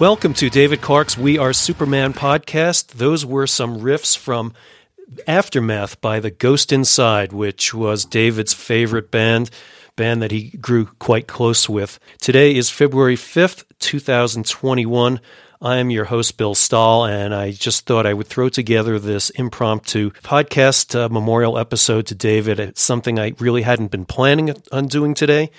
Welcome to David Clark's We Are Superman podcast. Those were some riffs from Aftermath by The Ghost Inside, which was David's favorite band that he grew quite close with. Today is February 5th, 2021. I am your host, Bill Stahl, and I just thought I would throw together this impromptu podcast memorial episode to David. It's something I really hadn't been planning on doing today,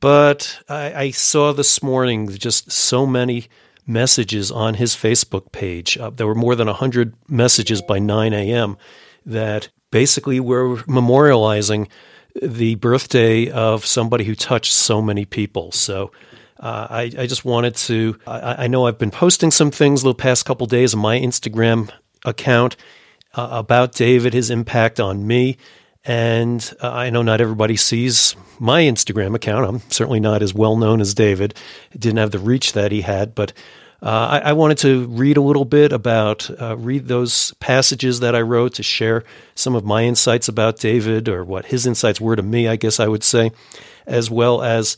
but I saw this morning just so many messages on his Facebook page. There were more than 100 messages by 9 a.m. that basically were memorializing the birthday of somebody who touched so many people. So I just wanted to, I know I've been posting some things the past couple days on my Instagram account about David, his impact on me. And I know not everybody sees my Instagram account. I'm certainly not as well known as David. It didn't have the reach that he had, but I wanted to read a little bit about, read those passages that I wrote to share some of my insights about David, or what his insights were to me, I guess I would say, as well as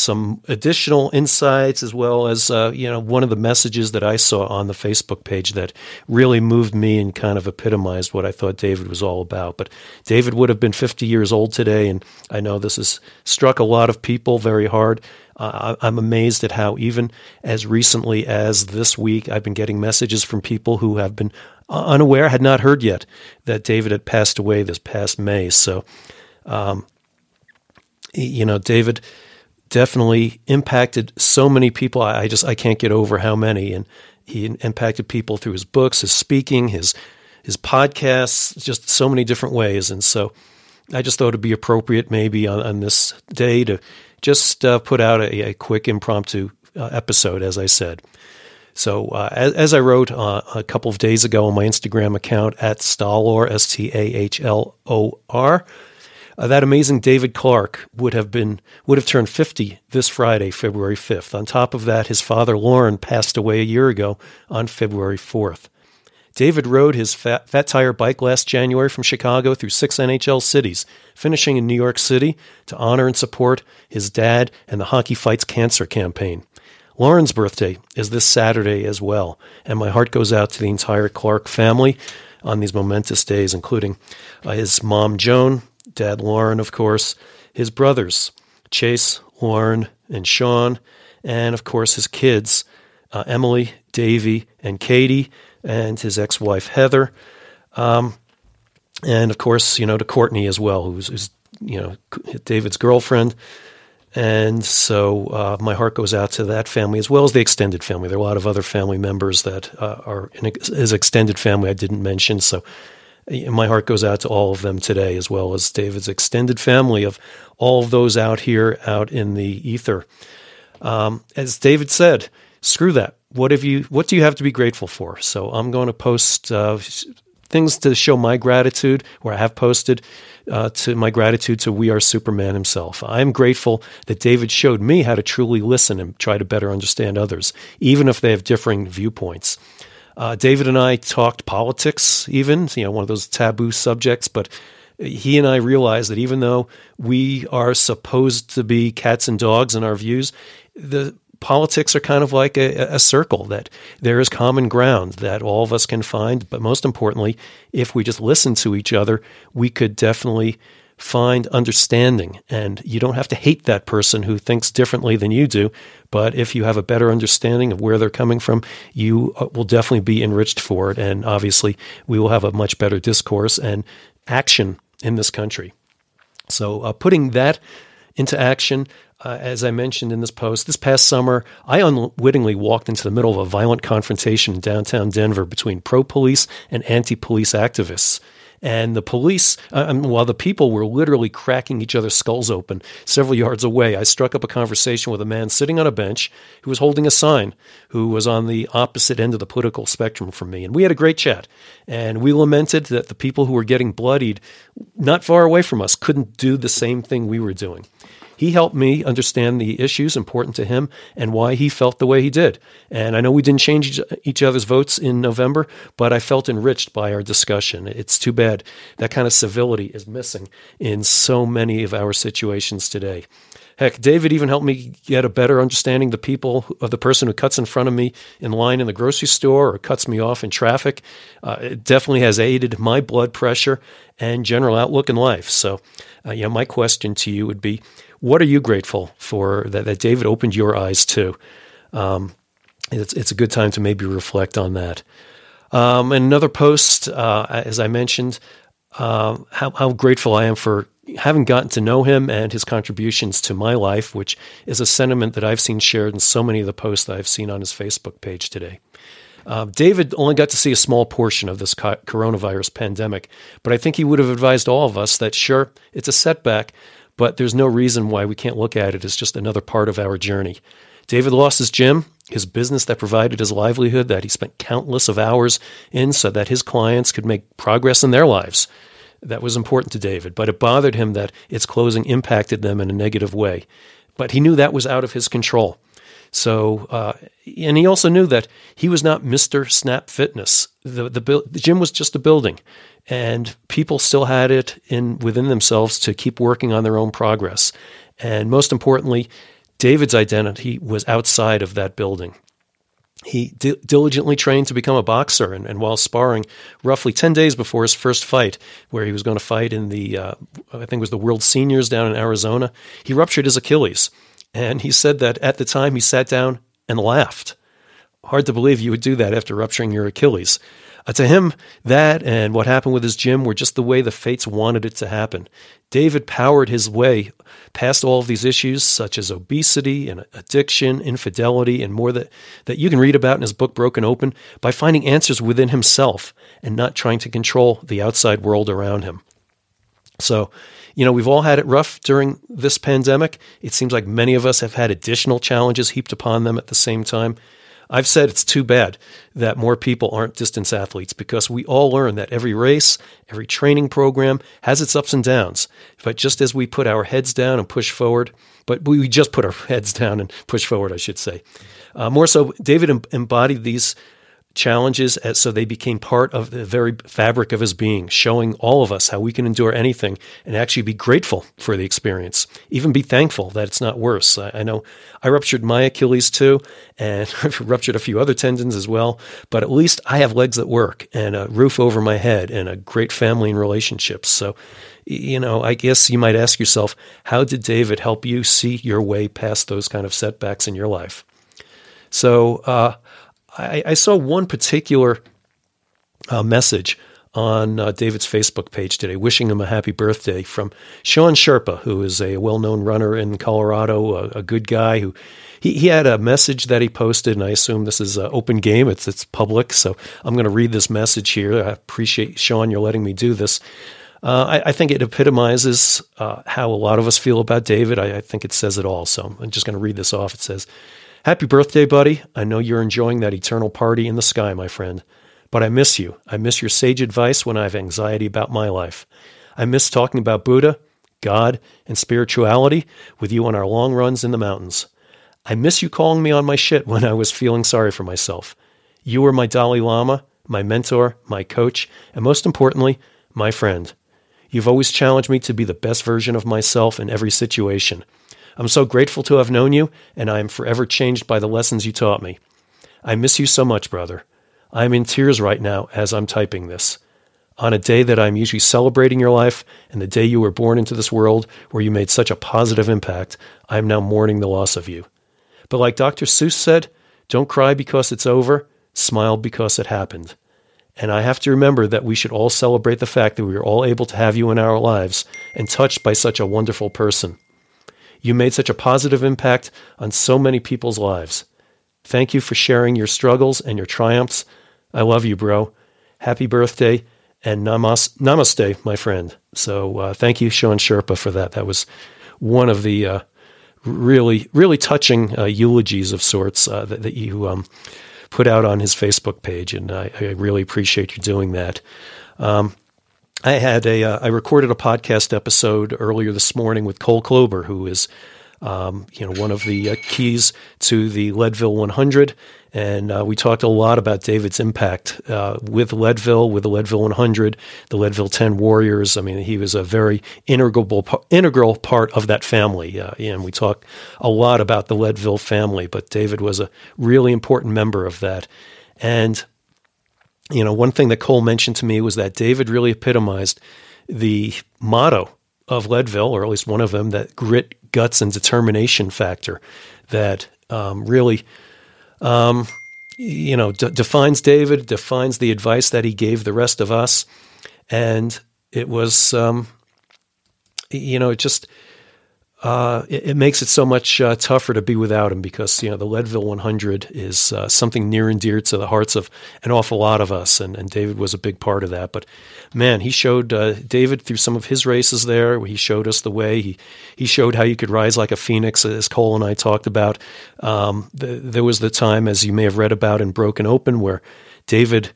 some additional insights, as well as, one of the messages that I saw on the Facebook page that really moved me and kind of epitomized what I thought David was all about. But David would have been 50 years old today, and I know this has struck a lot of people very hard. I'm amazed at how even as recently as this week, I've been getting messages from people who have been unaware, had not heard yet, that David had passed away this past May. So, David definitely impacted so many people. I can't get over how many. And he impacted people through his books, his speaking, his podcasts, just so many different ways. And so I just thought it'd be appropriate maybe on this day to just put out a quick impromptu episode, as I said. So as I wrote a couple of days ago on my Instagram account, at Stahlor, S-T-A-H-L-O-R, that amazing David Clark would have turned 50 this Friday, February 5th. On top of that, his father, Loren, passed away a year ago on February 4th. David rode his fat tire bike last January from Chicago through 6 NHL cities, finishing in New York City to honor and support his dad and the Hockey Fights Cancer campaign. Loren's birthday is this Saturday as well, and my heart goes out to the entire Clark family on these momentous days, including his mom, Joan, dad, Loren, of course, his brothers, Chase, Loren, and Sean, and, of course, his kids, Emily, Davy, and Katie, and his ex-wife, Heather, and, of course, to Courtney as well, who's David's girlfriend. And so my heart goes out to that family as well as the extended family. There are a lot of other family members that are in his extended family I didn't mention, so my heart goes out to all of them today, as well as David's extended family of all of those out here, out in the ether. As David said, screw that. What do you have to be grateful for? So I'm going to post things to show my gratitude, or I have posted to my gratitude to We Are Superman himself. I'm grateful that David showed me how to truly listen and try to better understand others, even if they have differing viewpoints. David and I talked politics even, one of those taboo subjects, but he and I realized that even though we are supposed to be cats and dogs in our views, the politics are kind of like a circle, that there is common ground that all of us can find. But most importantly, if we just listen to each other, we could definitely find understanding. And you don't have to hate that person who thinks differently than you do, but if you have a better understanding of where they're coming from, you will definitely be enriched for it. And obviously, we will have a much better discourse and action in this country. So putting that into action, as I mentioned in this post, this past summer, I unwittingly walked into the middle of a violent confrontation in downtown Denver between pro-police and anti-police activists. And the police, while the people were literally cracking each other's skulls open several yards away, I struck up a conversation with a man sitting on a bench who was holding a sign, who was on the opposite end of the political spectrum from me. And we had a great chat. And we lamented that the people who were getting bloodied not far away from us couldn't do the same thing we were doing. He helped me understand the issues important to him and why he felt the way he did. And I know we didn't change each other's votes in November, but I felt enriched by our discussion. It's too bad that kind of civility is missing in so many of our situations today. Heck, David even helped me get a better understanding of the person who cuts in front of me in line in the grocery store or cuts me off in traffic. It definitely has aided my blood pressure and general outlook in life. So, my question to you would be, what are you grateful for that David opened your eyes to? It's a good time to maybe reflect on that. And another post, as I mentioned, how grateful I am for having gotten to know him and his contributions to my life, which is a sentiment that I've seen shared in so many of the posts that I've seen on his Facebook page today. David only got to see a small portion of this coronavirus pandemic, but I think he would have advised all of us that, sure, it's a setback, but there's no reason why we can't look at it as just another part of our journey. David lost his gym, his business that provided his livelihood that he spent countless of hours in so that his clients could make progress in their lives. That was important to David, but it bothered him that its closing impacted them in a negative way. But he knew that was out of his control. So, and he also knew that he was not Mr. Snap Fitness. The gym was just a building, and people still had it within themselves to keep working on their own progress. And most importantly, David's identity was outside of that building. He diligently trained to become a boxer, and while sparring roughly 10 days before his first fight, where he was going to fight in the World Seniors down in Arizona, he ruptured his Achilles. And he said that at the time he sat down and laughed. Hard to believe you would do that after rupturing your Achilles. To him, that and what happened with his gym were just the way the fates wanted it to happen. David powered his way past all of these issues, such as obesity and addiction, infidelity, and more that you can read about in his book, Broken Open, by finding answers within himself and not trying to control the outside world around him. So, we've all had it rough during this pandemic. It seems like many of us have had additional challenges heaped upon them at the same time. I've said it's too bad that more people aren't distance athletes because we all learn that every race, every training program has its ups and downs. But just as we put our heads down and push forward, more so, David embodied these challenges so they became part of the very fabric of his being, showing all of us how we can endure anything and actually be grateful for the experience, even be thankful that it's not worse. I know I ruptured my Achilles too, and I've ruptured a few other tendons as well, but at least I have legs that work and a roof over my head and a great family and relationships. So, I guess you might ask yourself, how did David help you see your way past those kind of setbacks in your life? So, I saw one particular message on David's Facebook page today, wishing him a happy birthday from Sean Sherpa, who is a well-known runner in Colorado, a good guy who he had a message that he posted, and I assume this is open game. It's public, so I'm going to read this message here. I appreciate, Sean, you're letting me do this. I think it epitomizes how a lot of us feel about David. I think it says it all, so I'm just going to read this off. It says, "Happy birthday, buddy. I know you're enjoying that eternal party in the sky, my friend. But I miss you. I miss your sage advice when I have anxiety about my life. I miss talking about Buddha, God, and spirituality with you on our long runs in the mountains. I miss you calling me on my shit when I was feeling sorry for myself. You were my Dalai Lama, my mentor, my coach, and most importantly, my friend. You've always challenged me to be the best version of myself in every situation. I'm so grateful to have known you, and I am forever changed by the lessons you taught me. I miss you so much, brother. I'm in tears right now as I'm typing this. On a day that I'm usually celebrating your life and the day you were born into this world where you made such a positive impact, I am now mourning the loss of you. But like Dr. Seuss said, don't cry because it's over, smile because it happened. And I have to remember that we should all celebrate the fact that we were all able to have you in our lives and touched by such a wonderful person. You made such a positive impact on so many people's lives. Thank you for sharing your struggles and your triumphs. I love you, bro. Happy birthday and namaste, my friend." So thank you, Sean Sherpa, for that. That was one of the really, really touching eulogies of sorts that you put out on his Facebook page, and I really appreciate you doing that. I recorded a podcast episode earlier this morning with Cole Klober, who is one of the keys to the Leadville 100. And we talked a lot about David's impact with Leadville, with the Leadville 100, the Leadville 10 Warriors. I mean, he was a very integral part of that family. And we talked a lot about the Leadville family, but David was a really important member of that. And, you know, one thing that Cole mentioned to me was that David really epitomized the motto of Leadville, or at least one of them, that grit, guts, and determination factor that really – defines David, defines the advice that he gave the rest of us. And it was, it makes it so much tougher to be without him because, the Leadville 100 is something near and dear to the hearts of an awful lot of us. And David was a big part of that, but man, he showed David through some of his races there. He showed us the way. He showed how you could rise like a phoenix, as Cole and I talked about. There was the time, as you may have read about in Broken Open, where David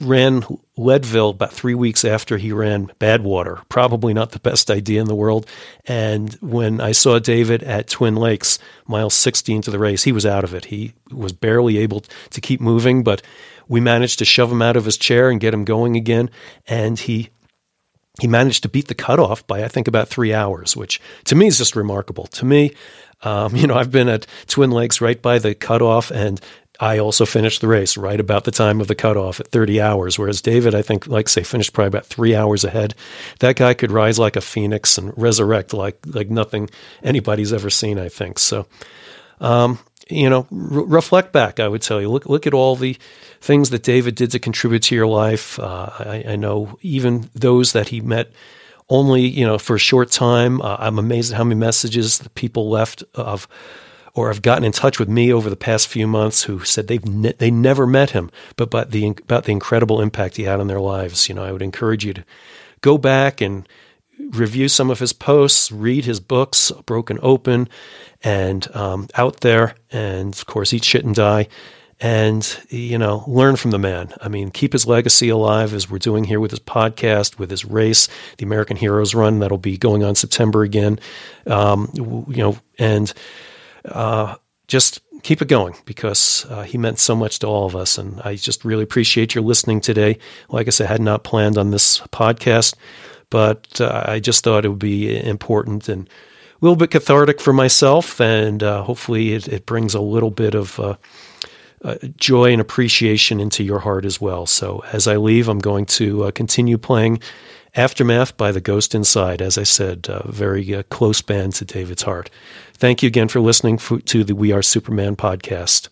ran Leadville about 3 weeks after he ran Badwater. Probably not the best idea in the world. And when I saw David at Twin Lakes, mile 16 to the race, he was out of it. He was barely able to keep moving, but we managed to shove him out of his chair and get him going again. And he managed to beat the cutoff by, I think, about 3 hours, which to me is just remarkable. To me, I've been at Twin Lakes right by the cutoff, and I also finished the race right about the time of the cutoff at 30 hours, whereas David, I think, finished probably about 3 hours ahead. That guy could rise like a phoenix and resurrect like nothing anybody's ever seen, I think. So, reflect back, I would tell you. Look at all the things that David did to contribute to your life. I know even those that he met only, for a short time. I'm amazed at how many messages the people left or have gotten in touch with me over the past few months who said they never met him, but about the incredible impact he had on their lives. I would encourage you to go back and review some of his posts, read his books, Broken Open and Out There, and of course, Eat Shit and Die, and, learn from the man. I mean, keep his legacy alive as we're doing here with his podcast, with his race, the American Heroes Run, that'll be going on September again, just keep it going because he meant so much to all of us. And I just really appreciate your listening today. Like I said, I had not planned on this podcast, but I just thought it would be important and a little bit cathartic for myself. And hopefully it brings a little bit of joy and appreciation into your heart as well. So as I leave, I'm going to continue playing Aftermath by The Ghost Inside, as I said, a very close band to David's heart. Thank you again for listening to the We Are Superman podcast.